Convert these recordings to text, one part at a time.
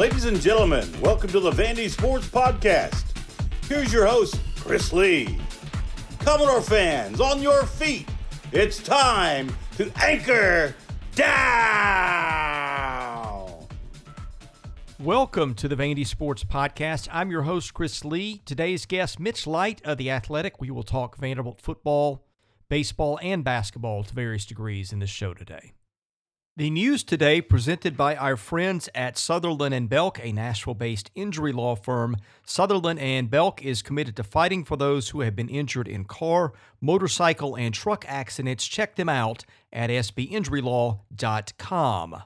Ladies and gentlemen, welcome to the Vandy Sports Podcast. Here's your host, Chris Lee. Commodore fans, on your feet, it's time to anchor down. Welcome to the Vandy Sports Podcast. I'm your host, Chris Lee. Today's guest, Mitch Light of The Athletic. We will talk Vanderbilt football, baseball, and basketball to various degrees in this show today. The news today presented by our friends at Sutherland and Belk, a Nashville-based injury law firm. Sutherland and Belk is committed to fighting for those who have been injured in car, motorcycle, and truck accidents. Check them out at sbinjurylaw.com.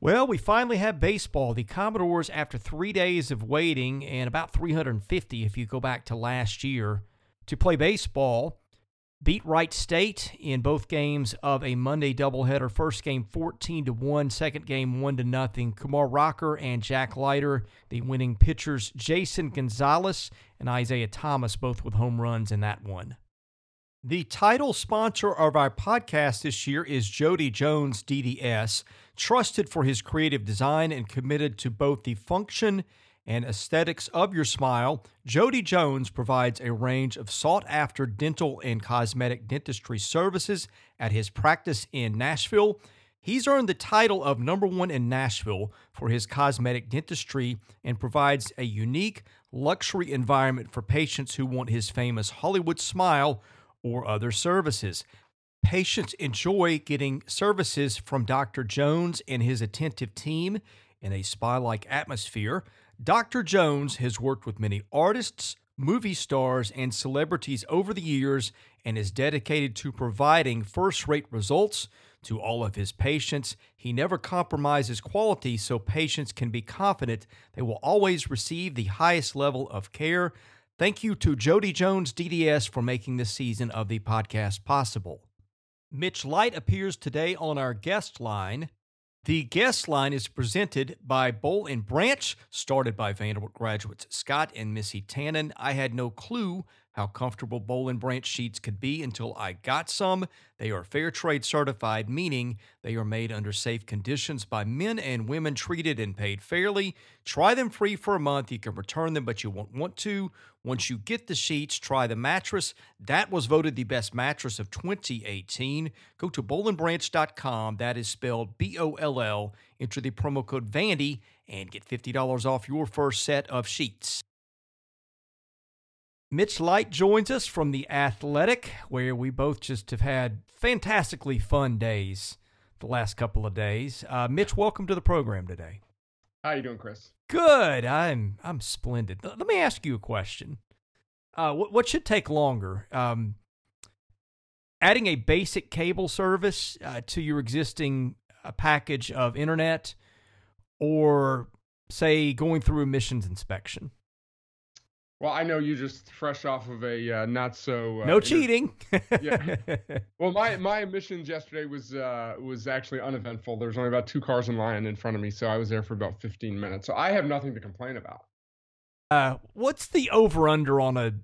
Well, we finally have baseball. The Commodores, after 3 days of waiting, and about 350 if you go back to last year, to play baseball, beat Wright State in both games of a Monday doubleheader. First game, 14-1. Second game, 1-0. Kumar Rocker and Jack Leiter, the winning pitchers. Jason Gonzalez and Isaiah Thomas, both with home runs in that one. The title sponsor of our podcast this year is Jody Jones DDS, trusted for his creative design and committed to both the function and aesthetics of your smile. Jody Jones provides a range of sought-after dental and cosmetic dentistry services at his practice in Nashville. He's earned the title of number one in Nashville for his cosmetic dentistry and provides a unique luxury environment for patients who want his famous Hollywood smile or other services. Patients enjoy getting services from Dr. Jones and his attentive team in a spa-like atmosphere. Dr. Jones has worked with many artists, movie stars, and celebrities over the years and is dedicated to providing first-rate results to all of his patients. He never compromises quality, so patients can be confident they will always receive the highest level of care. Thank you to Jody Jones DDS for making this season of the podcast possible. Mitch Light appears today on our guest line. The guest line is presented by Boll & Branch, started by Vanderbilt graduates Scott and Missy Tannen. I had no clue how comfortable Boll & Branch sheets could be until I got some. They are fair trade certified, meaning they are made under safe conditions by men and women treated and paid fairly. Try them free for a month. You can return them, but you won't want to. Once you get the sheets, try the mattress. That was voted the best mattress of 2018. Go to bollandbranch.com. That is spelled B-O-L-L. Enter the promo code Vandy and get $50 off your first set of sheets. Mitch Light joins us from The Athletic, where we both just have had fantastically fun days the last couple of days. Mitch, welcome to the program today. How are you doing, Chris? Good. I'm splendid. Let me ask you a question. What should take longer? Adding a basic cable service to your existing package of internet, or, say, going through emissions inspection? Well, I know you're just fresh off of a not so no cheating. Yeah. Well, my emissions yesterday was actually uneventful. There's only about two cars in line in front of me, so I was there for about 15 minutes. So I have nothing to complain about. What's the over under on a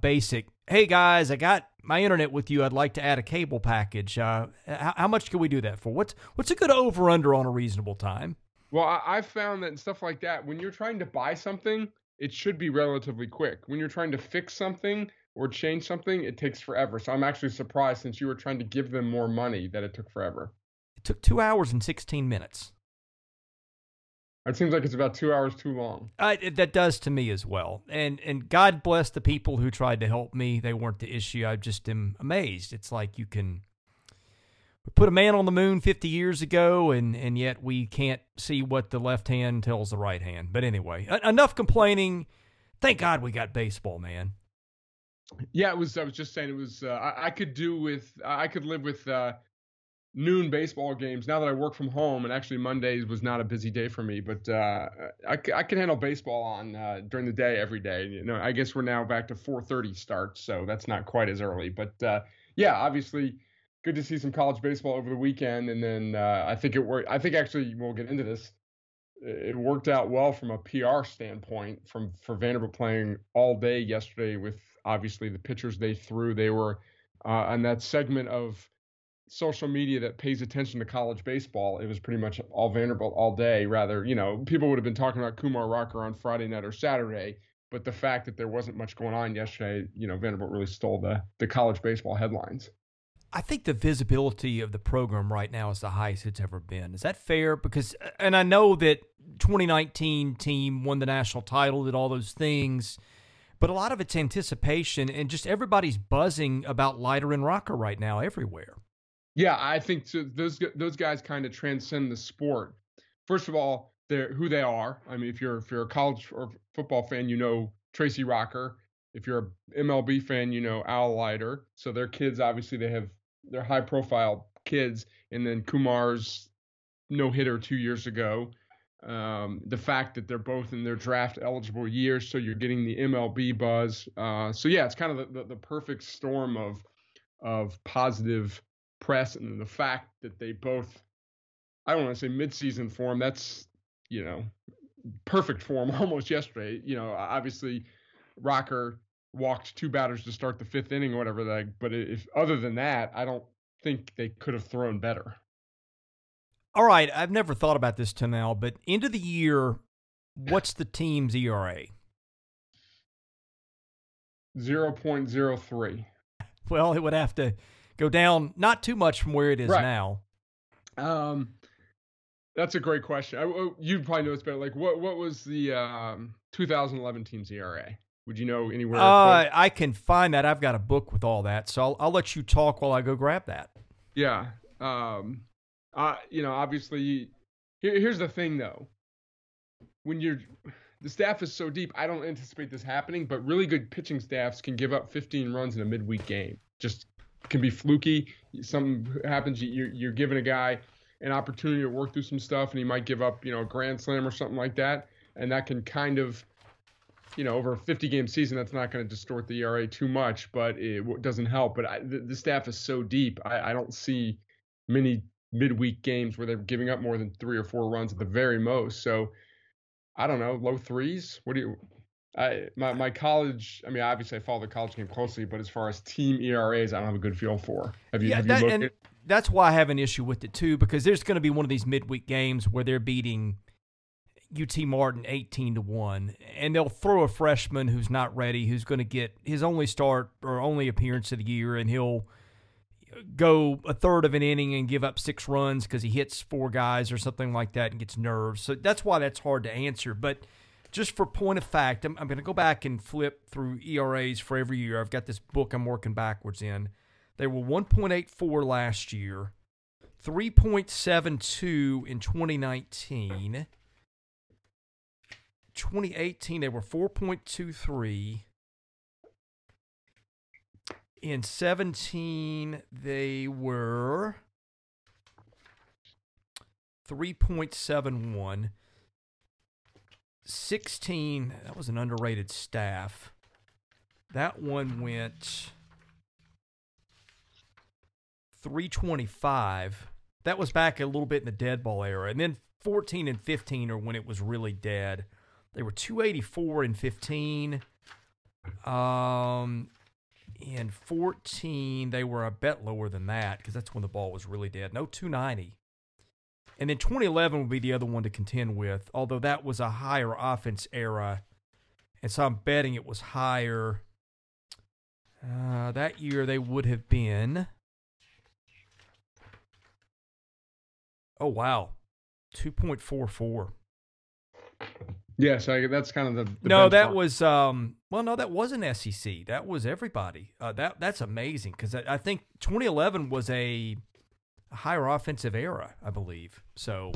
basic? Hey guys, I got my internet with you. I'd like to add a cable package. How much can we do that for? What's a good over under on a reasonable time? Well, I've found that in stuff like that, when you're trying to buy something, it should be relatively quick. When you're trying to fix something or change something, it takes forever. So I'm actually surprised, since you were trying to give them more money, that it took forever. It took 2 hours and 16 minutes. It seems like it's about 2 hours too long. That does to me as well. And God bless the people who tried to help me. They weren't the issue. I just am amazed. It's like you can put a man on the moon 50 years ago, and yet we can't see what the left hand tells the right hand. But anyway, enough complaining. Thank God we got baseball, man. Yeah, I was just saying it was. I could live with noon baseball games now that I work from home, and actually Mondays was not a busy day for me. But I can handle baseball on during the day every day. You know, I guess we're now back to 4:30 starts, so that's not quite as early. But yeah, obviously. Good to see some college baseball over the weekend, and then I think it worked. I think actually we'll get into this. It worked out well from a PR standpoint for Vanderbilt playing all day yesterday with obviously the pitchers they threw. They were on that segment of social media that pays attention to college baseball, it was pretty much all Vanderbilt all day. Rather, you know, people would have been talking about Kumar Rocker on Friday night or Saturday, but the fact that there wasn't much going on yesterday, you know, Vanderbilt really stole the college baseball headlines. I think the visibility of the program right now is the highest it's ever been. Is that fair? Because, and I know that 2019 team won the national title, did all those things, but a lot of it's anticipation and just everybody's buzzing about Leiter and Rocker right now everywhere. Yeah, I think so. Those guys kind of transcend the sport. First of all, they're who they are. I mean, if you're a college or football fan, you know Tracy Rocker. If you're a MLB fan, you know Al Leiter. So their kids, obviously, they're high-profile kids, and then Kumar's no-hitter 2 years ago. The fact that they're both in their draft-eligible years, so you're getting the MLB buzz. So, yeah, it's kind of the perfect storm of positive press, and the fact that they both, I don't want to say mid-season form, that's, you know, perfect form almost yesterday. You know, obviously, Rocker walked two batters to start the fifth inning or whatever. But if other than that, I don't think they could have thrown better. All right. I've never thought about this till now, but end of the year, what's the team's ERA? 0.03. Well, it would have to go down not too much from where it is right now. That's a great question. You probably know it's better. Like, what was the 2011 team's ERA? Would you know anywhere? I can find that. I've got a book with all that, so I'll let you talk while I go grab that. Yeah. You know, obviously, here's the thing though. When the staff is so deep, I don't anticipate this happening. But really good pitching staffs can give up 15 runs in a midweek game. Just can be fluky. Something happens. You're giving a guy an opportunity to work through some stuff, and he might give up, you know, a grand slam or something like that, and that can kind of, you know, over a 50-game season, that's not going to distort the ERA too much, but it doesn't help. But the staff is so deep, I don't see many midweek games where they're giving up more than 3 or 4 runs at the very most. So, I don't know, low threes? What do you – my college – I mean, obviously I follow the college game closely, but as far as team ERAs, I don't have a good feel for. Have you looked at it? That's why I have an issue with it too, because there's going to be one of these midweek games where they're beating – UT Martin 18-1, and they'll throw a freshman who's not ready, who's going to get his only start or only appearance of the year, and he'll go a third of an inning and give up 6 runs because he hits 4 guys or something like that and gets nerves. So that's why that's hard to answer. But just for point of fact, I'm going to go back and flip through ERAs for every year. I've got this book I'm working backwards in. They were 1.84 last year, 3.72 in 2019. 2018, they were 4.23. In 17, they were 3.71. 16, that was an underrated staff. That one went 325. That was back a little bit in the dead ball era. And then 14 and 15 are when it was really dead. They were 284 in 15. In 14, they were a bet lower than that because that's when the ball was really dead. No, 290. And then 2011 would be the other one to contend with, although that was a higher offense era. And so I'm betting it was higher. That year they would have been. Oh, wow. 2.44. Yeah, so that's kind of the no, that part. Was well, no, that wasn't SEC. That was everybody. That's amazing because I think 2011 was a higher offensive era, I believe. So,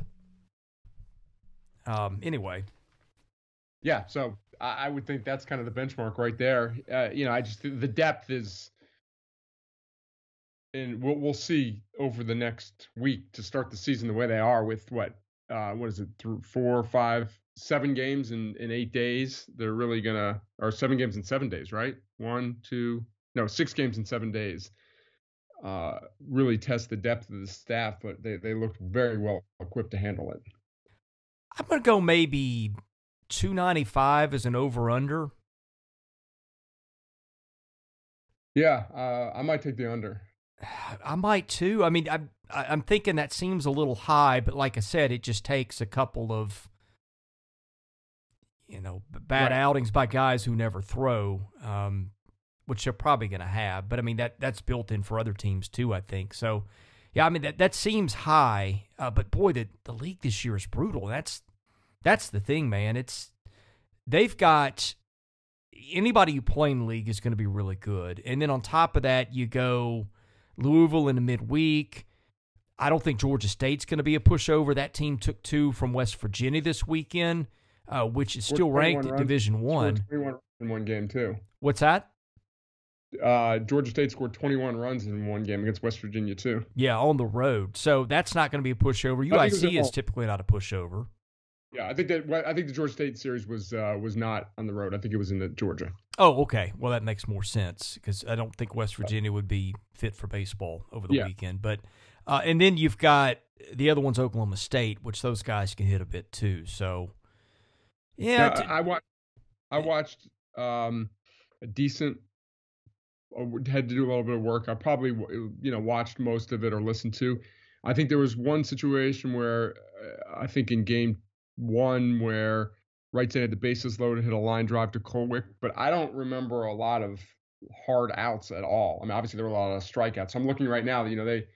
anyway, yeah. So I would think that's kind of the benchmark right there. You know, I just the depth is, and we'll see over the next week to start the season the way they are with what is it through 4 or 5. 7 games in 8 days, they're really going to – or 7 games in 7 days, right? 6 games in 7 days really test the depth of the staff, but they look very well equipped to handle it. I'm going to go maybe 295 as an over-under. Yeah, I might take the under. I might too. I mean, I'm thinking that seems a little high, but like I said, it just takes a couple of, you know, bad outings by guys who never throw, which they're probably going to have. But I mean, that's built in for other teams too, I think. So, yeah, I mean, that seems high, but boy, the league this year is brutal. That's the thing, man. They've got anybody you play in the league is going to be really good, and then on top of that, you go Louisville in the midweek. I don't think Georgia State's going to be a pushover. That team took 2 from West Virginia this weekend, which is still ranked at Division I. Scored 21 runs in one game, too. What's that? Georgia State scored 21 runs in one game against West Virginia, too. Yeah, on the road. So that's not going to be a pushover. UIC is typically not a pushover. Yeah, I think the Georgia State series was not on the road. I think it was in Georgia. Oh, okay. Well, that makes more sense because I don't think West Virginia would be fit for baseball over the weekend. But and then you've got the other one's Oklahoma State, which those guys can hit a bit too. So yeah, I watched a decent. Had to do a little bit of work. I probably watched most of it or listened to. I think there was one situation where I think in game 1 where Wright State had the bases loaded, hit a line drive to Colwick, but I don't remember a lot of hard outs at all. I mean, obviously there were a lot of strikeouts. I'm looking right now, they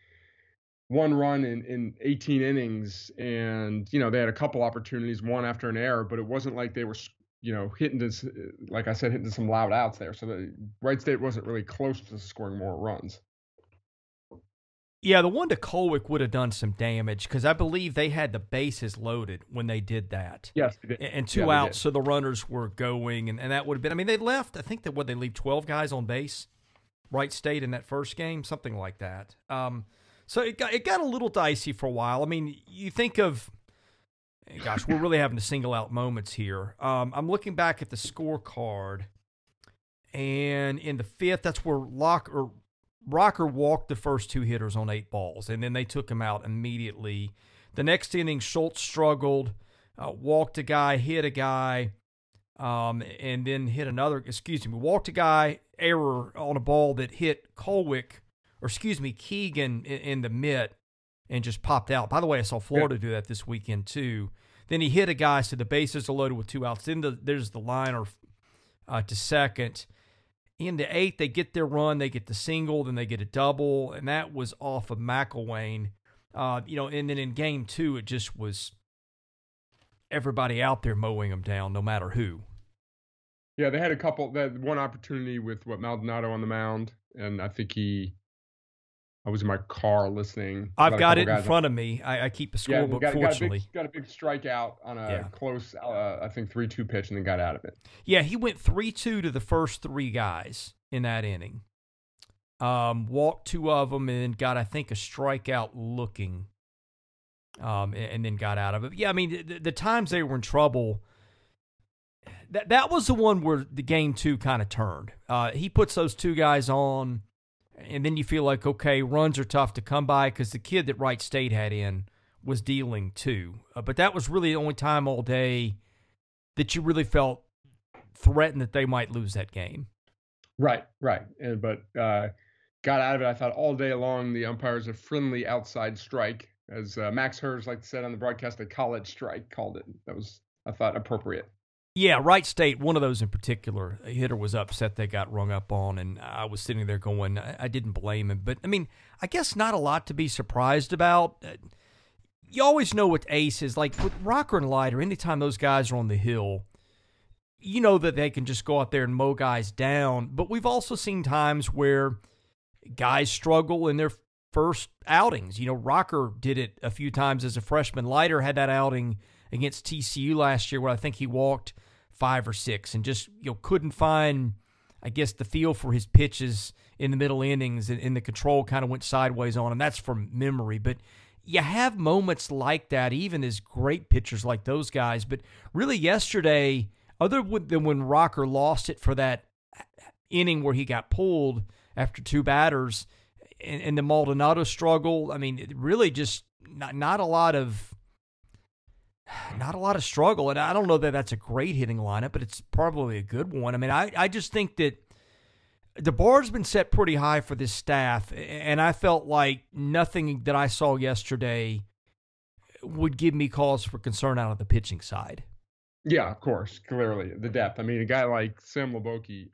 one run in 18 innings, and they had a couple opportunities, one after an error, but it wasn't like they were hitting this, like I said, hitting some loud outs there. So the Wright State wasn't really close to scoring more runs. Yeah, the one to Colwick would have done some damage because I believe they had the bases loaded when they did that. Yes, they did. And 2 outs, so the runners were going, and that would have been. I mean, they left, I think they leave 12 guys on base, Wright State in that first game, something like that. So it got a little dicey for a while. I mean, you think of, gosh, we're really having to single out moments here. I'm looking back at the scorecard, and in the 5th, that's where Rocker walked the first 2 hitters on 8 balls, and then they took him out immediately. The next inning, Schultz struggled, walked a guy, hit a guy, and then hit another. Excuse me, walked a guy, error on a ball that hit Keegan in the mitt and just popped out. By the way, I saw Florida do that this weekend too. Then he hit a guy, so the bases are loaded with 2 outs. Then there's the liner to second. In the 8th, they get their run, they get the single, then they get a double, and that was off of McElwain. And then in game 2, it just was everybody out there mowing them down, no matter who. Yeah, they had that one opportunity with Maldonado on the mound, and I think I was in my car listening. I've got it in front of me. I keep a scorebook, fortunately. Got a big strikeout on a close, I think, 3-2 pitch and then got out of it. Yeah, he went 3-2 to the first 3 guys in that inning. Walked 2 of them and then got, I think, a strikeout looking and then got out of it. Yeah, I mean, the times they were in trouble, that was the one where the game 2 kind of turned. He puts those 2 guys on. And then you feel like, okay, runs are tough to come by because the kid that Wright State had in was dealing too. But that was really the only time all day that you really felt threatened that they might lose that game. Right. But got out of it. I thought all day long the umpires a friendly outside strike. As Max Hers said on the broadcast, a college strike called it. That was, I thought, appropriate. Yeah, Wright State, one of those in particular, a hitter was upset they got rung up on, and I was sitting there going, I didn't blame him. But, I mean, I guess not a lot to be surprised about. You always know what ace is. Like, with Rocker and Leiter, anytime those guys are on the hill, you know that they can just go out there and mow guys down. But we've also seen times where guys struggle in their first outings. Rocker did it a few times as a freshman. Leiter had that outing against TCU last year where I think he walked 5 or 6 and just couldn't find, I guess, the feel for his pitches in the middle innings, and the control kind of went sideways on him. That's from memory. But you have moments like that, even as great pitchers like those guys. But really yesterday, other than when Rocker lost it for that inning where he got pulled after 2 batters and the Maldonado struggle, I mean, it really just not a lot of struggle, and I don't know that that's a great hitting lineup, but it's probably a good one. I mean, I just think that the bar's been set pretty high for this staff, and I felt like nothing that I saw yesterday would give me cause for concern out of the pitching side. Yeah, of course, clearly, the depth. I mean, a guy like Sam Leboki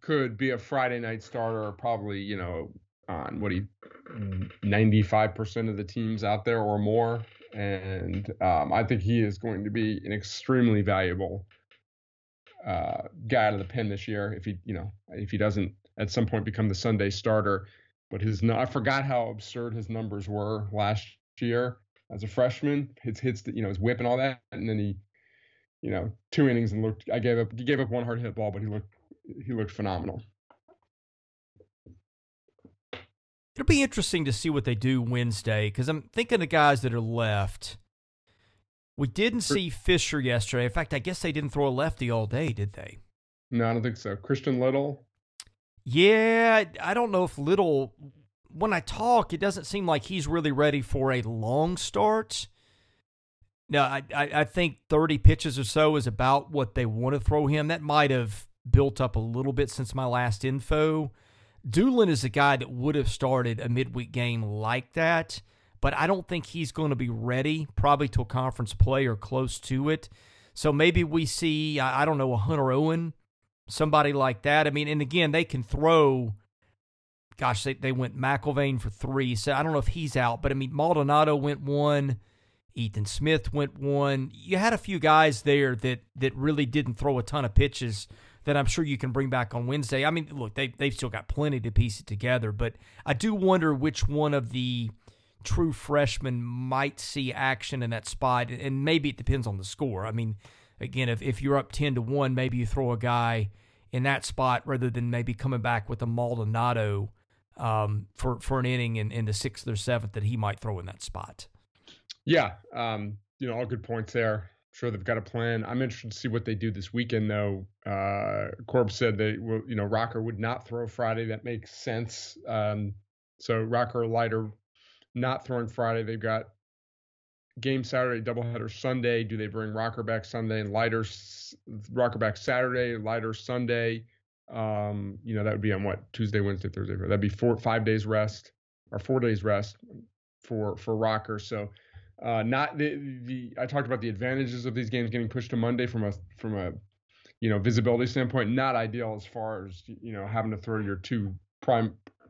could be a Friday night starter probably, you know, on 95% of the teams out there or more. And I think he is going to be an extremely valuable guy out of the pen this year. If he, you know, if he doesn't at some point become the Sunday starter, but I forgot how absurd his numbers were last year as a freshman. Hits, you know, his whip and all that, and then he, you know, two innings and looked. He gave up one hard hit ball, but he looked phenomenal. It'll be interesting to see what they do Wednesday, because I'm thinking the guys that are left. We didn't see Fisher yesterday. In fact, I guess they didn't throw a lefty all day, did they? No, I don't think so. Christian Little? Yeah, I don't know if Little, when I talk, it doesn't seem like he's really ready for a long start. No, I think 30 pitches or so is about what they want to throw him. That might have built up a little bit since my last info. Doolin is a guy that would have started a midweek game like that, but I don't think he's going to be ready probably till conference play or close to it. So maybe we see, I don't know, a Hunter Owen, somebody like that. I mean, and again, they can throw, gosh, they went McIlvain for three, so I don't know if he's out, but I mean, Maldonado went one, Ethan Smith went one. You had a few guys there that really didn't throw a ton of pitches that I'm sure you can bring back on Wednesday. I mean, look, they've still got plenty to piece it together, but I do wonder which one of the true freshmen might see action in that spot, and maybe it depends on the score. I mean, again, if you're up 10-1, maybe you throw a guy in that spot rather than maybe coming back with a Maldonado for an inning in the sixth or seventh that he might throw in that spot. Yeah, you know, all good points there. Sure, they've got a plan. I'm interested to see what they do this weekend, though. Corb said they will, you know, Rocker would not throw Friday. That makes sense. So Rocker, Leiter, not throwing Friday. They've got game Saturday, doubleheader Sunday. Do they bring Rocker back Sunday and Rocker back Saturday, Leiter Sunday? You know, that would be on what, Tuesday, Wednesday, Thursday. That'd be 4 5 days rest or 4 days rest for Rocker. So. Not the I talked about the advantages of these games getting pushed to Monday from a you know, visibility standpoint. Not ideal as far as, you know, having to throw your two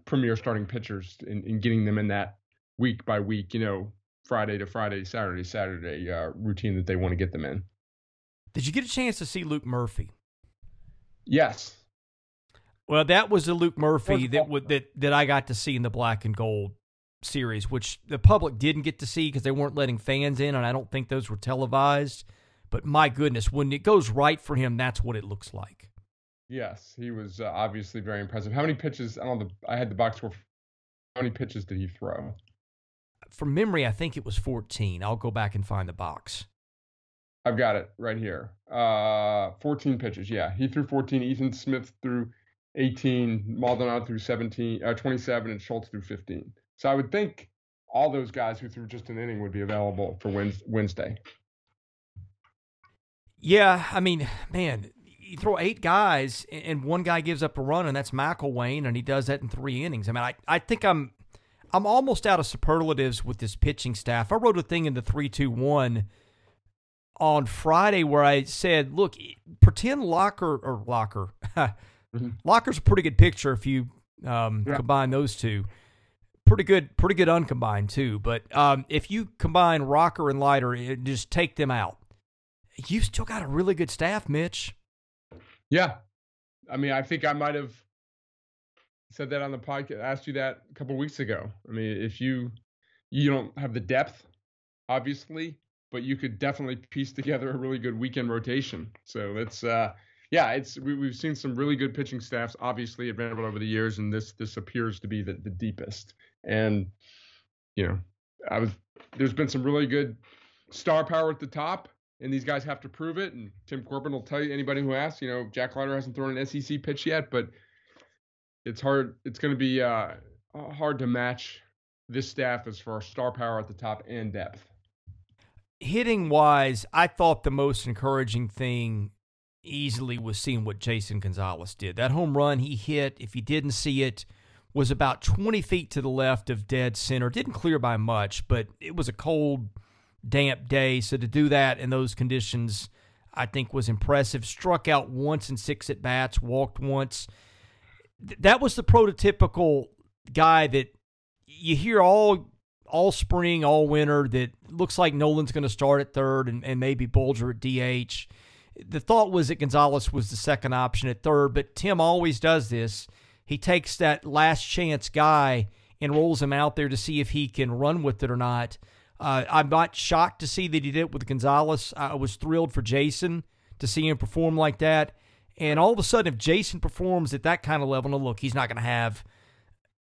premier starting pitchers and getting them in that week by week, you know, Friday to Friday, Saturday routine that they want to get them in. Did you get a chance to see Luke Murphy? Yes. Well, that was the Luke Murphy that I got to see in the black and gold series, which the public didn't get to see because they weren't letting fans in, and I don't think those were televised. But my goodness, when it goes right for him, that's what it looks like. Yes, he was obviously very impressive. How many pitches? I had the box score. How many pitches did he throw? From memory, I think it was 14. I'll go back and find the box. I've got it right here. 14 pitches. Yeah, he threw 14. Ethan Smith threw 18. Maldonado threw 27, and Schultz threw 15. So I would think all those guys who threw just an inning would be available for Wednesday. Yeah, I mean, man, you throw eight guys and one guy gives up a run, and that's McIlwain, and he does that in three innings. I mean, I think I'm almost out of superlatives with this pitching staff. I wrote a thing in the 3-2-1 on Friday where I said, look, pretend Locker. Locker's a pretty good picture if you combine those two. Pretty good uncombined too. But if you combine Rocker and Leiter and just take them out, you've still got a really good staff, Mitch. Yeah. I mean, I think I might have said that on the podcast, asked you that a couple of weeks ago. I mean, if you don't have the depth, obviously, but you could definitely piece together a really good weekend rotation. So it's we've seen some really good pitching staffs, obviously, at Vanderbilt over the years, and this appears to be the deepest. And, you know, there's been some really good star power at the top, and these guys have to prove it. And Tim Corbin will tell you, anybody who asks, you know, Jack Leiter hasn't thrown an SEC pitch yet, but it's hard. It's going to be hard to match this staff as far as star power at the top and depth. Hitting wise, I thought the most encouraging thing easily was seeing what Jason Gonzalez did. That home run he hit, if he didn't see it, was about 20 feet to the left of dead center. Didn't clear by much, but it was a cold, damp day. So to do that in those conditions, I think was impressive. Struck out once in 6 at-bats, walked once. That was the prototypical guy that you hear all spring, all winter, that looks like Nolan's going to start at third and maybe Bulger at DH. The thought was that Gonzalez was the second option at third, but Tim always does this. He takes that last chance guy and rolls him out there to see if he can run with it or not. I'm not shocked to see that he did it with Gonzalez. I was thrilled for Jason to see him perform like that. And all of a sudden, if Jason performs at that kind of level, now look, he's not going to have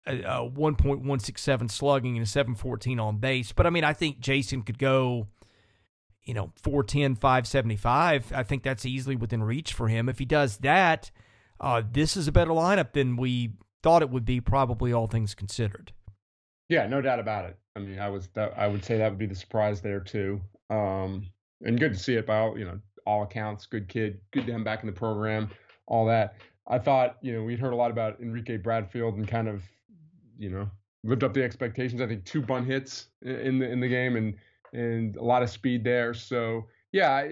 a 1.167 slugging and a 714 on base. But, I mean, I think Jason could go, 410, 575. I think that's easily within reach for him. If he does that, this is a better lineup than we thought it would be, probably all things considered. Yeah, no doubt about it. I mean, I would say that would be the surprise there too. And good to see it by all accounts. Good kid, good to have him back in the program. All that. I thought we'd heard a lot about Enrique Bradfield and kind of lived up the expectations. I think 2 bunt hits in the game and a lot of speed there. So. Yeah,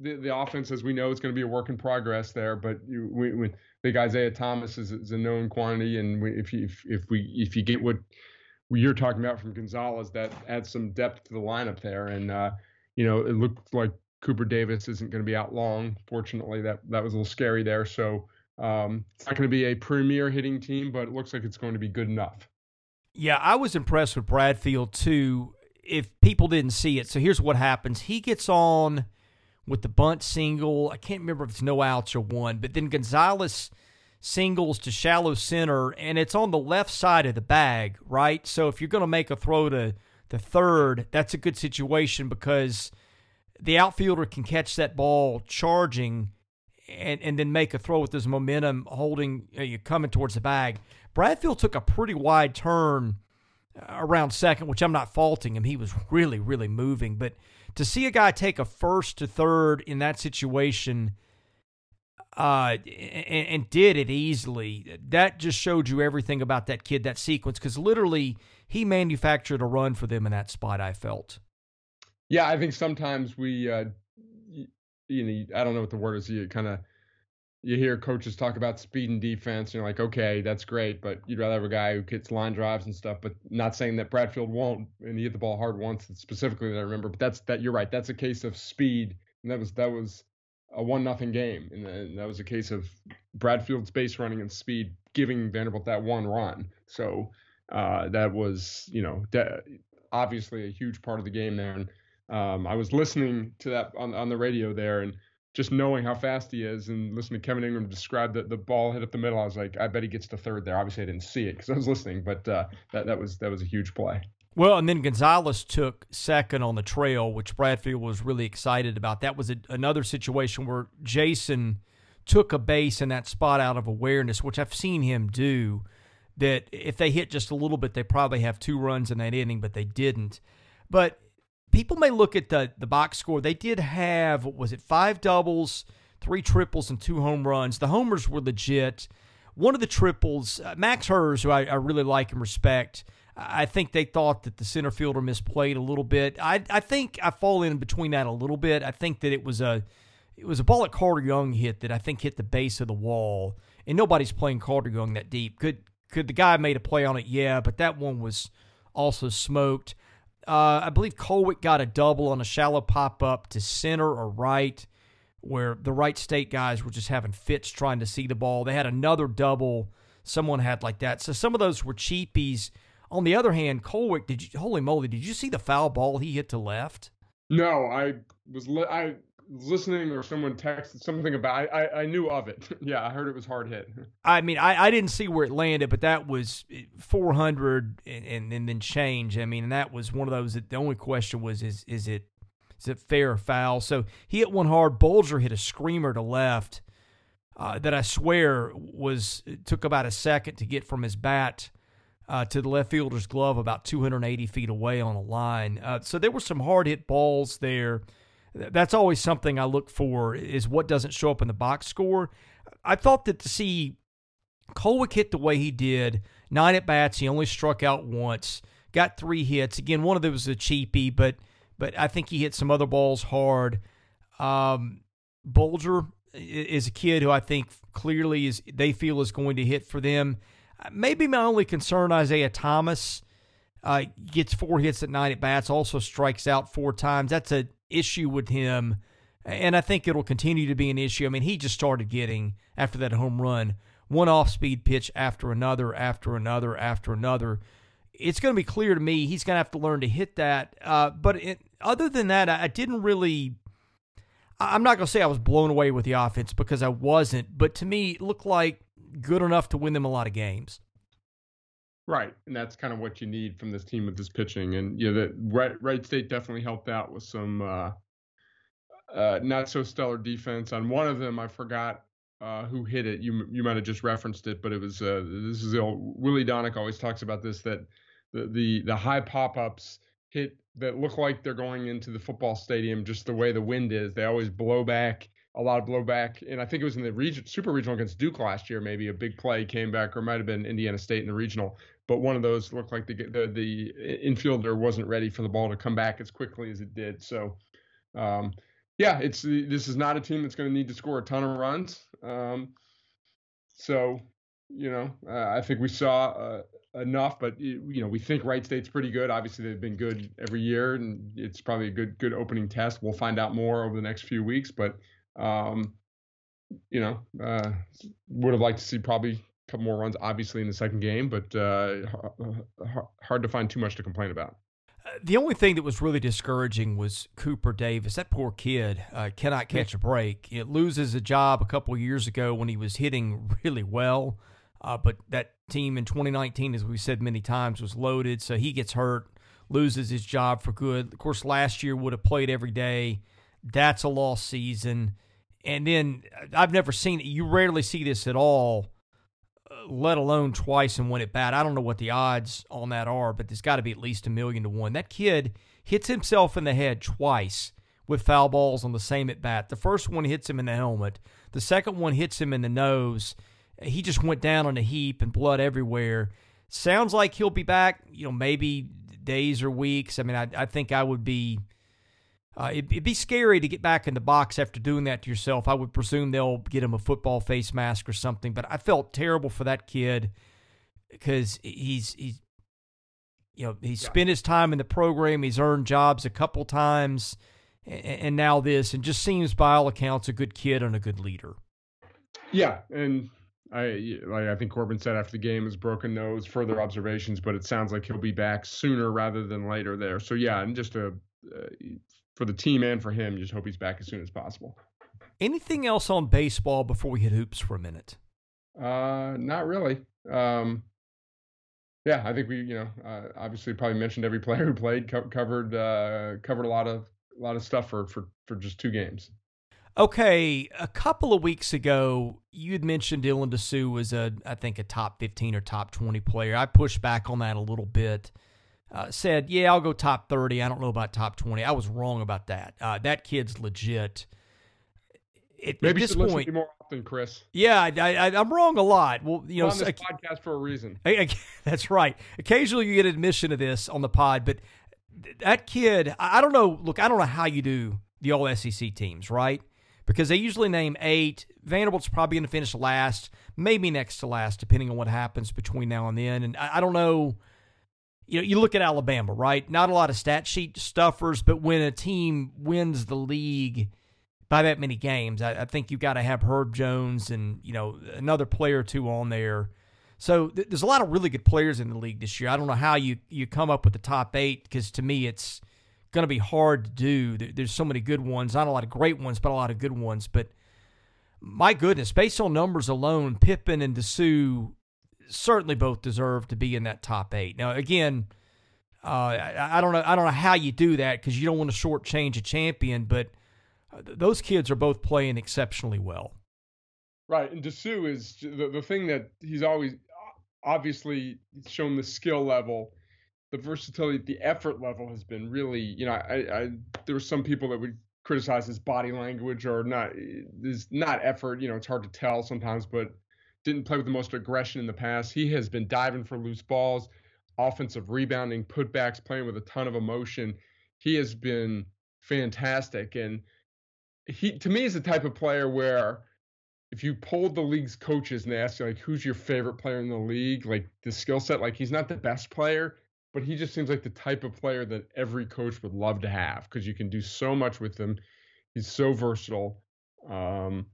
the offense, as we know, it's going to be a work in progress there. But I think Isaiah Thomas is a known quantity, and if you get what you're talking about from Gonzalez, that adds some depth to the lineup there. And it looked like Cooper Davis isn't going to be out long. Fortunately, that was a little scary there. So it's not going to be a premier hitting team, but it looks like it's going to be good enough. Yeah, I was impressed with Bradfield too. If people didn't see it, so here's what happens. He gets on with the bunt single. I can't remember if it's no outs or one, but then Gonzalez singles to shallow center, and it's on the left side of the bag, right? So if you're going to make a throw to the third, that's a good situation because the outfielder can catch that ball charging and then make a throw with his momentum holding you coming towards the bag. Bradfield took a pretty wide turn around second, which I'm not faulting him. He was really, really moving. But to see a guy take a first to third in that situation and did it easily, that just showed you everything about that kid, that sequence, because literally he manufactured a run for them in that spot, I felt. Yeah, I think sometimes we, I don't know what the word is, you hear coaches talk about speed and defense, and you're like, okay, that's great, but you'd rather have a guy who hits line drives and stuff. But not saying that Bradfield won't, and he hit the ball hard once specifically that I remember. But you're right. That's a case of speed, and that was a 1-0 game, and that was a case of Bradfield's base running and speed giving Vanderbilt that one run. So that was obviously a huge part of the game there. And I was listening to that on the radio there, and just knowing how fast he is and listening to Kevin Ingram describe the ball hit up the middle, I was like, I bet he gets to third there. Obviously, I didn't see it because I was listening, but that was a huge play. Well, and then Gonzalez took second on the trail, which Bradfield was really excited about. That was another situation where Jason took a base in that spot out of awareness, which I've seen him do, that if they hit just a little bit, they probably have 2 runs in that inning, but they didn't. But people may look at the box score. They did have, 5 doubles, 3 triples, and 2 home runs. The homers were legit. One of the triples, Max Hers, who I really like and respect, I think they thought that the center fielder misplayed a little bit. I think I fall in between that a little bit. I think that it was a ball that Carter Young hit that I think hit the base of the wall, and nobody's playing Carter Young that deep. Could the guy made a play on it? Yeah, but that one was also smoked. I believe Colwick got a double on a shallow pop-up to center or right, where the Wright State guys were just having fits trying to see the ball. They had another double someone had like that. So some of those were cheapies. On the other hand, Colwick, holy moly, did you see the foul ball he hit to left? No, I was listening or someone texted something about it. I knew of it. Yeah, I heard it was hard hit. I mean, I didn't see where it landed, but that was 400 and then change. I mean, and that was one of those that the only question was, is it fair or foul? So he hit one hard. Bulger hit a screamer to left that I swear took about a second to get from his bat to the left fielder's glove about 280 feet away on a line. So there were some hard hit balls there that's always something I look for, is what doesn't show up in the box score. I thought that to see Colwick hit the way he did, 9 at-bats, he only struck out once, got 3 hits. Again, one of them was a cheapie, but I think he hit some other balls hard. Bulger is a kid who I think clearly they feel is going to hit for them. Maybe my only concern, Isaiah Thomas, gets 4 hits at 9 at-bats, also strikes out 4 times. That's an issue with him, and I think it'll continue to be an issue. I mean, he just started getting, after that home run, one off-speed pitch after another. It's going to be clear to me he's going to have to learn to hit that. Other than that, I didn't really – I'm not going to say I was blown away with the offense, because I wasn't, but to me it looked like good enough to win them a lot of games. Right, and that's kind of what you need from this team with this pitching. And, you know, the Wright State definitely helped out with some not-so-stellar defense. On one of them, I forgot who hit it. You might have just referenced it, but it was this is the old – Willie Donick always talks about this, that the high pop-ups hit that look like they're going into the football stadium just the way the wind is. They always blow back, a lot of blowback. And I think it was in the Super Regional against Duke last year, maybe a big play came back, or might have been Indiana State in the Regional. But one of those looked like the infielder wasn't ready for the ball to come back as quickly as it did. So, this is not a team that's going to need to score a ton of runs. I think we saw enough, but, you know, we think Wright State's pretty good. Obviously, they've been good every year, and it's probably a good opening test. We'll find out more over the next few weeks, but would have liked to see probably a couple more runs, obviously, in the second game, but hard to find too much to complain about. The only thing that was really discouraging was Cooper Davis. That poor kid cannot catch a break. It loses a job a couple of years ago when he was hitting really well, but that team in 2019, as we said many times, was loaded, so he gets hurt, loses his job for good. Of course, last year would have played every day. That's a lost season. And then I've never seen it. You rarely see this at all, let alone twice and win it bad. I don't know what the odds on that are, but there's got to be at least 1,000,000 to 1. That kid hits himself in the head twice with foul balls on the same at bat. The first one hits him in the helmet. The second one hits him in the nose. He just went down on a heap and blood everywhere. Sounds like he'll be back, you know, maybe days or weeks. I mean, I think I would be... It'd be scary to get back in the box after doing that to yourself. I would presume they'll get him a football face mask or something, but I felt terrible for that kid because he's spent his time in the program. He's earned jobs a couple times, and now this, and just seems by all accounts a good kid and a good leader. Yeah, and I think Corbin said after the game, his broken nose, further observations, but it sounds like he'll be back sooner rather than later there. So yeah, and just for the team and for him, just hope he's back as soon as possible. Anything else on baseball before we hit hoops for a minute? Not really. I think we, obviously probably mentioned every player who played, covered a lot of stuff for just 2 games. Okay, a couple of weeks ago, you had mentioned Dylan DeSue was a top 15 or top 20 player. I pushed back on that a little bit. Said, I'll go top 30. I don't know about top 20. I was wrong about that. That kid's legit. Maybe at this point, more often, Chris. Yeah, I'm wrong a lot. Well, you know, on this podcast for a reason. That's right. Occasionally, you get admission of this on the pod, but that kid. I don't know. Look, I don't know how you do the All SEC teams, right? Because they usually name 8. Vanderbilt's probably going to finish last, maybe next to last, depending on what happens between now and then. And I don't know. You know, you look at Alabama, right? Not a lot of stat sheet stuffers, but when a team wins the league by that many games, I think you've got to have Herb Jones and, you know, another player or 2 on there. So there's a lot of really good players in the league this year. I don't know how you come up with the top 8, because to me it's going to be hard to do. There's so many good ones. Not a lot of great ones, but a lot of good ones. But my goodness, based on numbers alone, Pippen and DeSue certainly both deserve to be in that top 8. Now, again, I don't know how you do that, because you don't want to shortchange a champion, but those kids are both playing exceptionally well. Right, and DeSue is the thing that he's always obviously shown the skill level, the versatility, the effort level has been really, there were some people that would criticize his body language or not, is not effort. You know, it's hard to tell sometimes, but didn't play with the most aggression in the past. He has been diving for loose balls, offensive rebounding, putbacks, playing with a ton of emotion. He has been fantastic. And he, to me, is the type of player where if you polled the league's coaches and they asked you, like, who's your favorite player in the league, like the skill set, like he's not the best player, but he just seems like the type of player that every coach would love to have because you can do so much with him. He's so versatile. And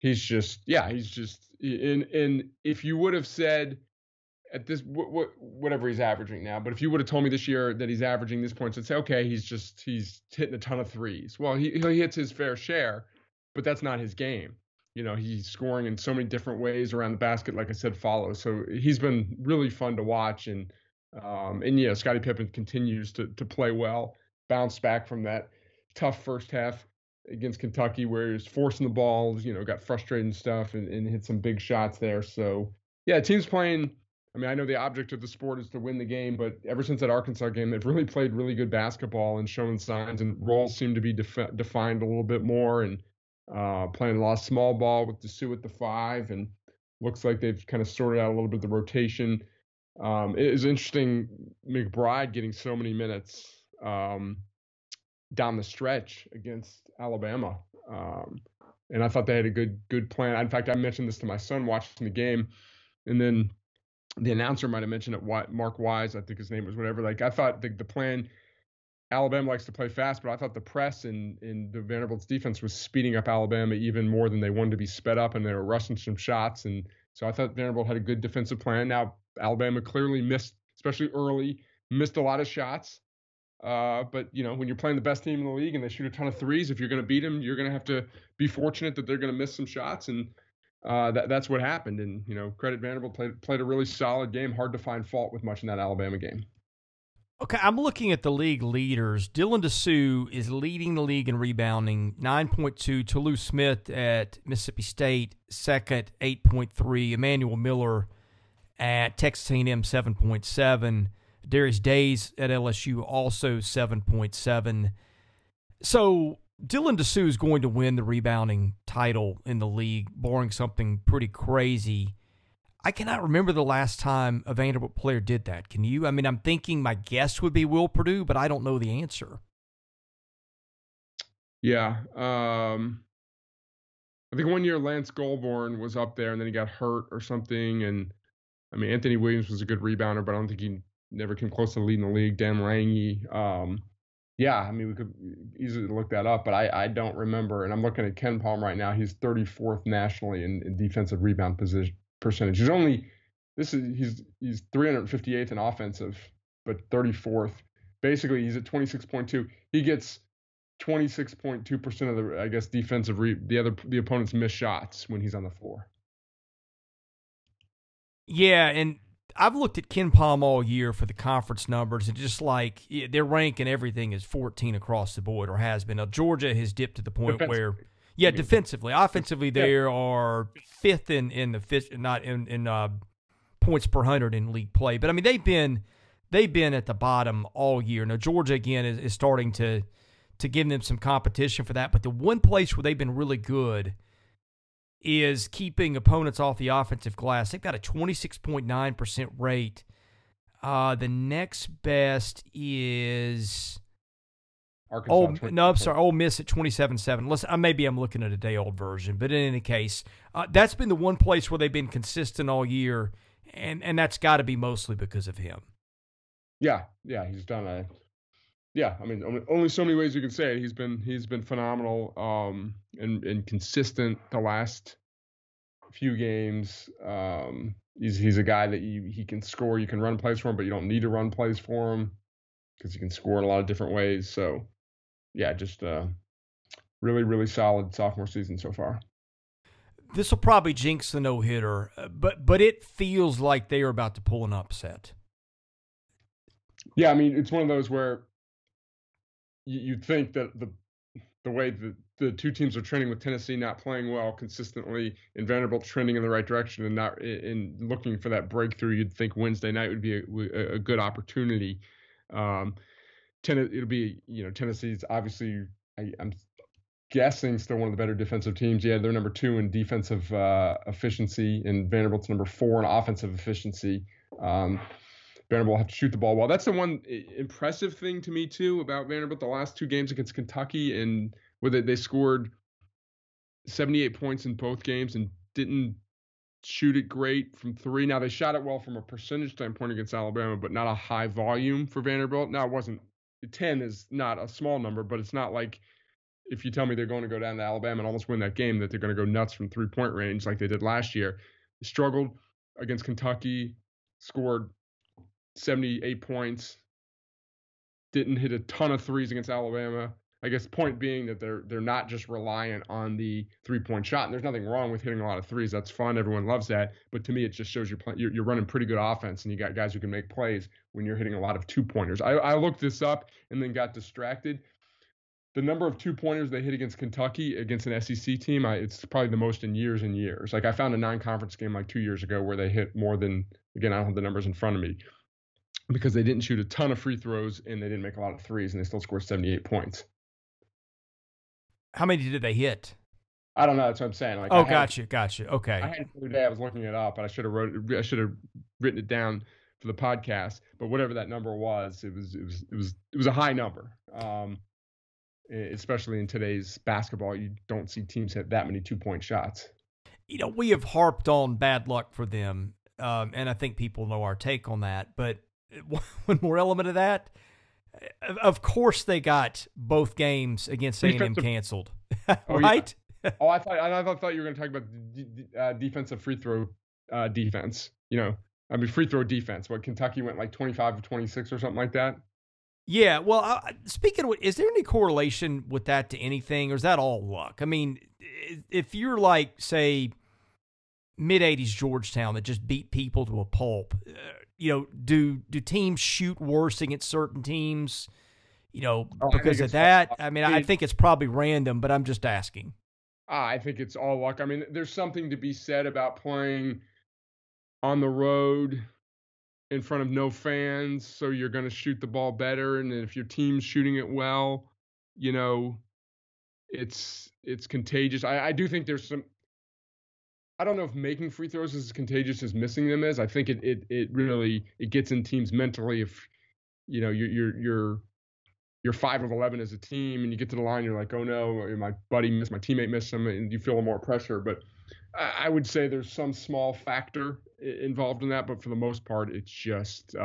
if you would have said at this, whatever he's averaging now, but if you would have told me this year that he's averaging this points, I'd say, okay, he's hitting a ton of threes. Well, he hits his fair share, but that's not his game. You know, he's scoring in so many different ways around the basket, like I said, follows. So he's been really fun to watch. And Scottie Pippen continues to play well, bounce back from that tough first half against Kentucky where he was forcing the balls, you know, got frustrated and stuff and hit some big shots there. So, yeah, team's playing. I mean, I know the object of the sport is to win the game, but ever since that Arkansas game, they've really played really good basketball and shown signs, and roles seem to be defined a little bit more. And playing a lot of small ball with DeSue at the 5, and looks like they've kind of sorted out a little bit of the rotation. It is interesting, McBride getting so many minutes down the stretch against Alabama. And I thought they had a good plan. In fact, I mentioned this to my son watching the game, and then the announcer might have mentioned it, Mark Wise, I think his name was, whatever. Like, I thought the plan – Alabama likes to play fast, but I thought the press and the Vanderbilt's defense was speeding up Alabama even more than they wanted to be sped up, and they were rushing some shots. And so I thought Vanderbilt had a good defensive plan. Now, Alabama clearly missed, especially early, missed a lot of shots. But, you know, when you're playing the best team in the league and they shoot a ton of threes, if you're going to beat them, you're going to have to be fortunate that they're going to miss some shots. And that's what happened. And, you know, credit Vanderbilt, played a really solid game, hard to find fault with much in that Alabama game. Okay, I'm looking at the league leaders. Dylan DeSue is leading the league in rebounding, 9.2. Toulouse Smith at Mississippi State, second, 8.3. Emmanuel Miller at Texas A&M, 7.7. Darius Days at LSU, also 7.7. So Dylan DeSue is going to win the rebounding title in the league, barring something pretty crazy. I cannot remember the last time a Vanderbilt player did that. Can you? I mean, I'm thinking my guess would be Will Perdue, but I don't know the answer. Yeah. I think one year Lance Goldborn was up there, and then he got hurt or something. And, I mean, Anthony Williams was a good rebounder, but I don't think he never came close to leading the league. Dan Lange. Yeah, I mean, we could easily look that up, but I don't remember. And I'm looking at Ken Palm right now. He's 34th nationally in defensive rebound percentage. He's he's 358th in offensive, but 34th. Basically, he's at 26.2. He gets 26.2% of the, I guess, defensive the opponent's missed shots when he's on the floor. Yeah, and I've looked at Ken Palm all year for the conference numbers, and just like their rank and everything is 14 across the board, or has been. Now, Georgia has dipped to the point where. Yeah, defensively. Offensively, they are fifth in the fifth, not in points per 100 in league play. But I mean, they've been at the bottom all year. Now Georgia again is starting to give them some competition for that. But the one place where they've been really good is keeping opponents off the offensive glass. They've got a 26.9% rate. The next best is. Ole Miss at 27.7. Listen, maybe I'm looking at a day-old version, but in any case, that's been the one place where they've been consistent all year, and that's got to be mostly because of him. Yeah, he's done a. Yeah, I mean, only so many ways you can say it. He's been phenomenal, and consistent the last few games. He's a guy that he can score. You can run plays for him, but you don't need to run plays for him because he can score in a lot of different ways. So. Yeah, just a really, really solid sophomore season so far. This will probably jinx the no-hitter, but it feels like they are about to pull an upset. Yeah, I mean, it's one of those where you'd think that the way that the two teams are trending, with Tennessee not playing well consistently and Vanderbilt trending in the right direction and not in looking for that breakthrough, you'd think Wednesday night would be a good opportunity. It'll be, you know, Tennessee's obviously, I'm guessing still one of the better defensive teams. Yeah, they're number 2 in defensive efficiency, and Vanderbilt's number 4 in offensive efficiency. Vanderbilt will have to shoot the ball well. That's the one impressive thing to me, too, about Vanderbilt. The last two games against Kentucky, and where they scored 78 points in both games and didn't shoot it great from three. Now, they shot it well from a percentage standpoint against Alabama, but not a high volume for Vanderbilt. Now, it wasn't – 10 is not a small number, but it's not like if you tell me they're going to go down to Alabama and almost win that game, that they're going to go nuts from three-point range like they did last year. They struggled against Kentucky, scored 78 points, didn't hit a ton of threes against Alabama. I guess point being that they're not just reliant on the three-point shot. And there's nothing wrong with hitting a lot of threes. That's fun. Everyone loves that. But to me, it just shows you're running pretty good offense, and you got guys who can make plays when you're hitting a lot of two-pointers. I looked this up and then got distracted. The number of two-pointers they hit against Kentucky, against an SEC team, it's probably the most in years and years. Like I found a non-conference game like 2 years ago where they hit more than, again, I don't have the numbers in front of me, because they didn't shoot a ton of free throws and they didn't make a lot of threes, and they still scored 78 points. How many did they hit? I don't know. That's what I'm saying. Like, Gotcha. Okay. I had it the other day. I was looking it up, and I should have written it down for the podcast. But whatever that number was, it was a high number. Especially in today's basketball, you don't see teams hit that many two-point shots. You know, we have harped on bad luck for them, and I think people know our take on that. But one more element of that. Of course, they got both games against A&M canceled, right? Yeah. Oh, I thought you were going to talk about defensive free throw defense. You know, I mean free throw defense. What, Kentucky went like 25 of 26 or something like that? Yeah. Well, speaking of, is there any correlation with that to anything, or is that all luck? I mean, if you're like say mid-80s Georgetown that just beat people to a pulp. You know, do teams shoot worse against certain teams, you know, because of that? I mean, I think it's probably random, but I'm just asking. I think it's all luck. I mean, there's something to be said about playing on the road in front of no fans, so you're going to shoot the ball better. And if your team's shooting it well, you know, it's contagious. I do think there's some... I don't know if making free throws is as contagious as missing them is. I think it really gets in teams mentally. If you know you're 5 of 11 as a team, and you get to the line, you're like, oh no, my teammate missed them, and you feel more pressure. But I would say there's some small factor involved in that, but for the most part, it's just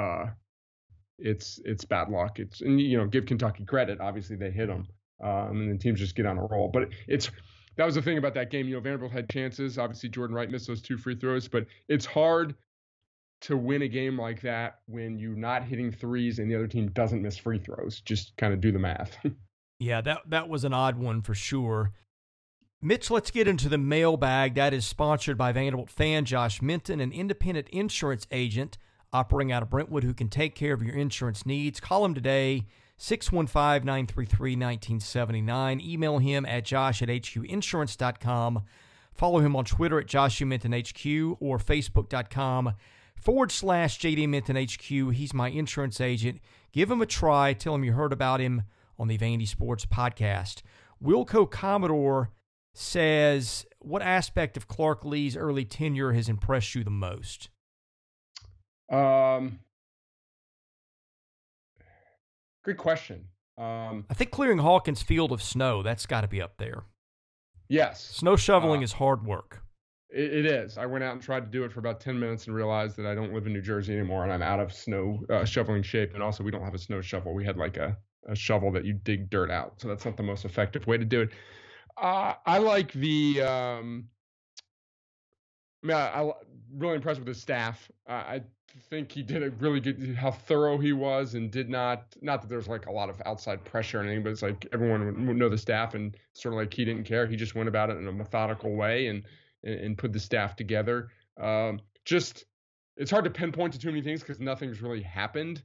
it's bad luck. It's, and you know, give Kentucky credit. Obviously, they hit them, and then teams just get on a roll. But it's. That was the thing about that game. You know, Vanderbilt had chances. Obviously, Jordan Wright missed those two free throws, but it's hard to win a game like that when you're not hitting threes and the other team doesn't miss free throws. Just kind of do the math. Yeah, that was an odd one for sure. Mitch, let's get into the mailbag. That is sponsored by Vanderbilt fan Josh Minton, an independent insurance agent operating out of Brentwood who can take care of your insurance needs. Call him today. 615-933-1979. Email him at josh@hqinsurance.com. Follow him on Twitter at joshumintonhq or facebook.com/JDMintonHQ. He's my insurance agent. Give him a try. Tell him you heard about him on the Vandy Sports Podcast. Wilco Commodore says, what aspect of Clark Lee's early tenure has impressed you the most? Good question. I think clearing Hawkins Field of snow, that's got to be up there. Yes. Snow shoveling is hard work. It is. I went out and tried to do it for about 10 minutes and realized that I don't live in New Jersey anymore, and I'm out of snow shoveling shape. And also, we don't have a snow shovel. We had like a shovel that you dig dirt out. So that's not the most effective way to do it. I like the I'm really impressed with his staff. I think he did a really good, how thorough he was, and did not that there's like a lot of outside pressure or anything, but it's like everyone would know the staff, and sort of like he didn't care. He just went about it in a methodical way and put the staff together. Just, it's hard to pinpoint to too many things because nothing's really happened.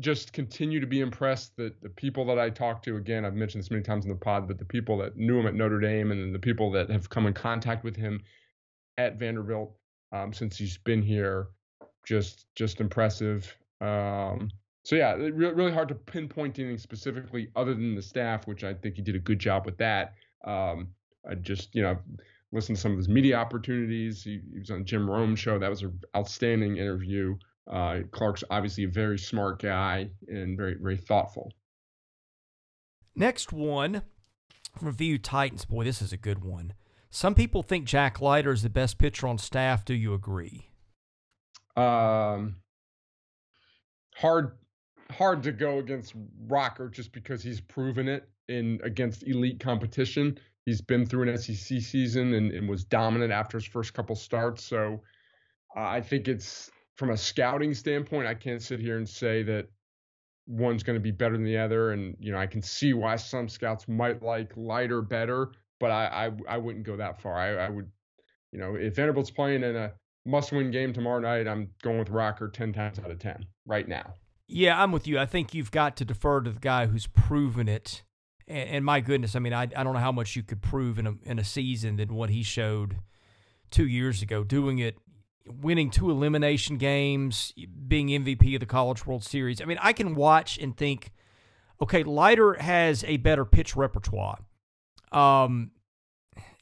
Just continue to be impressed that the people that I talked to, again, I've mentioned this many times in the pod, but the people that knew him at Notre Dame and the people that have come in contact with him at Vanderbilt since he's been here, just impressive. So, yeah, really hard to pinpoint anything specifically other than the staff, which I think he did a good job with that. I just, listened to some of his media opportunities. He was on Jim Rome's show. That was an outstanding interview. Clark's obviously a very smart guy and very, very thoughtful. Next one, review Titans. Boy, this is a good one. Some people think Jack Leiter is the best pitcher on staff. Do you agree? Hard to go against Rocker just because he's proven it in against elite competition. He's been through an SEC season and was dominant after his first couple starts. So I think it's from a scouting standpoint, I can't sit here and say that one's going to be better than the other. And, I can see why some scouts might like Leiter better, but I wouldn't go that far. I would, if Vanderbilt's playing in a must-win game tomorrow night, I'm going with Rocker 10 times out of 10 right now. Yeah, I'm with you. I think you've got to defer to the guy who's proven it. And my goodness, I mean, I don't know how much you could prove in a season than what he showed 2 years ago, doing it, winning 2 elimination games, being MVP of the College World Series. I mean, I can watch and think, okay, Leiter has a better pitch repertoire. Well,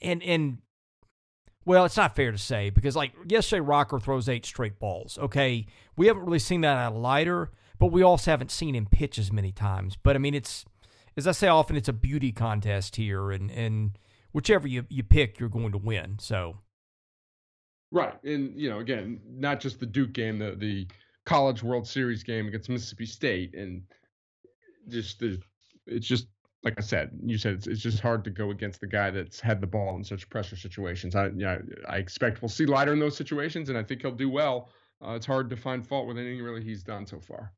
it's not fair to say because, yesterday Rocker throws 8 straight balls. Okay, we haven't really seen that out of Leiter, but we also haven't seen him pitch as many times. But, I mean, it's, as I say often, it's a beauty contest here, and whichever you pick, you're going to win. So, right, and, again, not just the Duke game, the College World Series game against Mississippi State, and just it's just, like I said, you said it's just hard to go against the guy that's had the ball in such pressure situations. I expect we'll see Leiter in those situations, and I think he'll do well. It's hard to find fault with anything really he's done so far.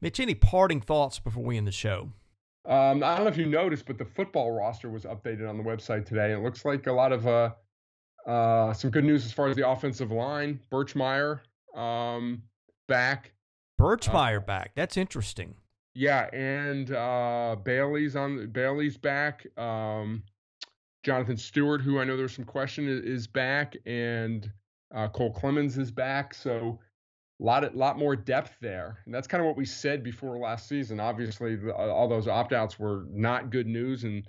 Mitch, any parting thoughts before we end the show? I don't know if you noticed, but the football roster was updated on the website today. It looks like a lot of some good news as far as the offensive line. Birchmeyer back. Birchmeyer back. That's interesting. Yeah, and Bailey's back. Jonathan Stewart, who I know there's some question, is back, and Cole Clemens is back. So a lot more depth there, and that's kind of what we said before last season. Obviously, all those opt-outs were not good news, and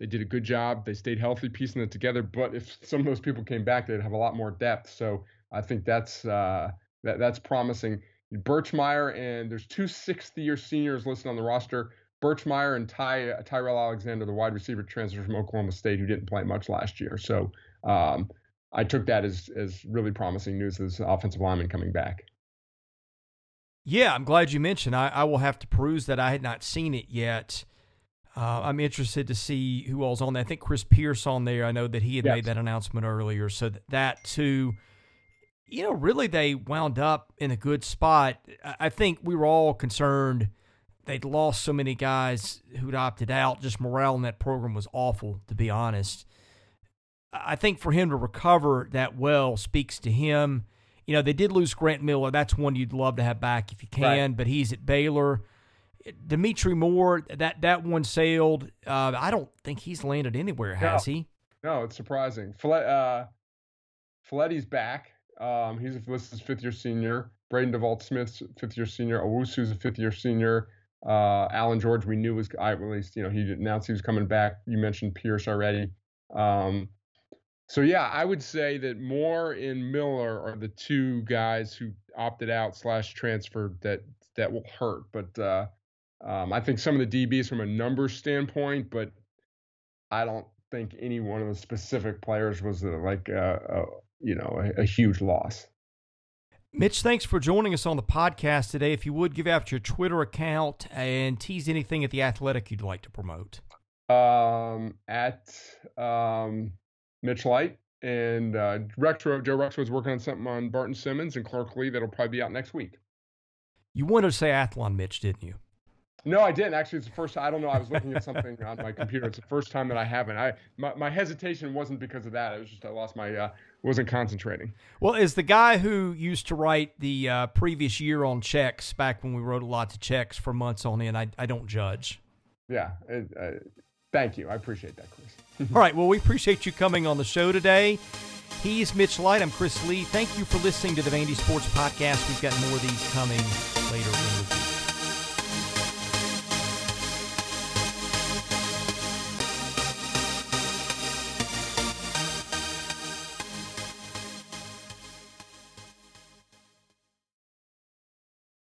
they did a good job. They stayed healthy, piecing it together. But if some of those people came back, they'd have a lot more depth. So I think that's promising. Birchmeyer, and there's 2 sixth-year seniors listed on the roster. Birchmeyer and Tyrell Alexander, the wide receiver transfer from Oklahoma State, who didn't play much last year. So I took that as really promising news as offensive lineman coming back. Yeah, I'm glad you mentioned. I will have to peruse that. I had not seen it yet. I'm interested to see who all's on there. I think Chris Pierce on there. I know that he had made that announcement earlier. So that too. Really they wound up in a good spot. I think we were all concerned they'd lost so many guys who'd opted out. Just morale in that program was awful, to be honest. I think for him to recover that well speaks to him. They did lose Grant Miller. That's one you'd love to have back if you can, right. But he's at Baylor. Dimitri Moore, that one sailed. I don't think he's landed anywhere, has he? No, it's surprising. Folletti's back. He's listed as 5th-year senior. Braden DeVault-Smith's 5th-year senior. Owusu's a 5th-year senior. Alan George, we knew was he announced he was coming back. You mentioned Pierce already. So, yeah, I would say that Moore and Miller are the 2 guys who opted out / transferred that will hurt. But I think some of the DBs from a numbers standpoint, but I don't think any one of the specific players was a huge loss. Mitch, thanks for joining us on the podcast today. If you would, give out your Twitter account and tease anything at The Athletic you'd like to promote. At Mitch Light and Joe Rexrow is working on something on Barton Simmons and Clark Lee that'll probably be out next week. You wanted to say Athlon, Mitch, didn't you? No, I didn't. Actually, it's the first time. I don't know. I was looking at something on my computer. It's the first time that I haven't. My hesitation wasn't because of that. It was just I lost my wasn't concentrating. Well, as the guy who used to write the previous year on checks back when we wrote lots of checks for months on end, I don't judge. Yeah. Thank you. I appreciate that, Chris. All right. Well, we appreciate you coming on the show today. He's Mitch Light. I'm Chris Lee. Thank you for listening to the Vandy Sports Podcast. We've got more of these coming later in the week.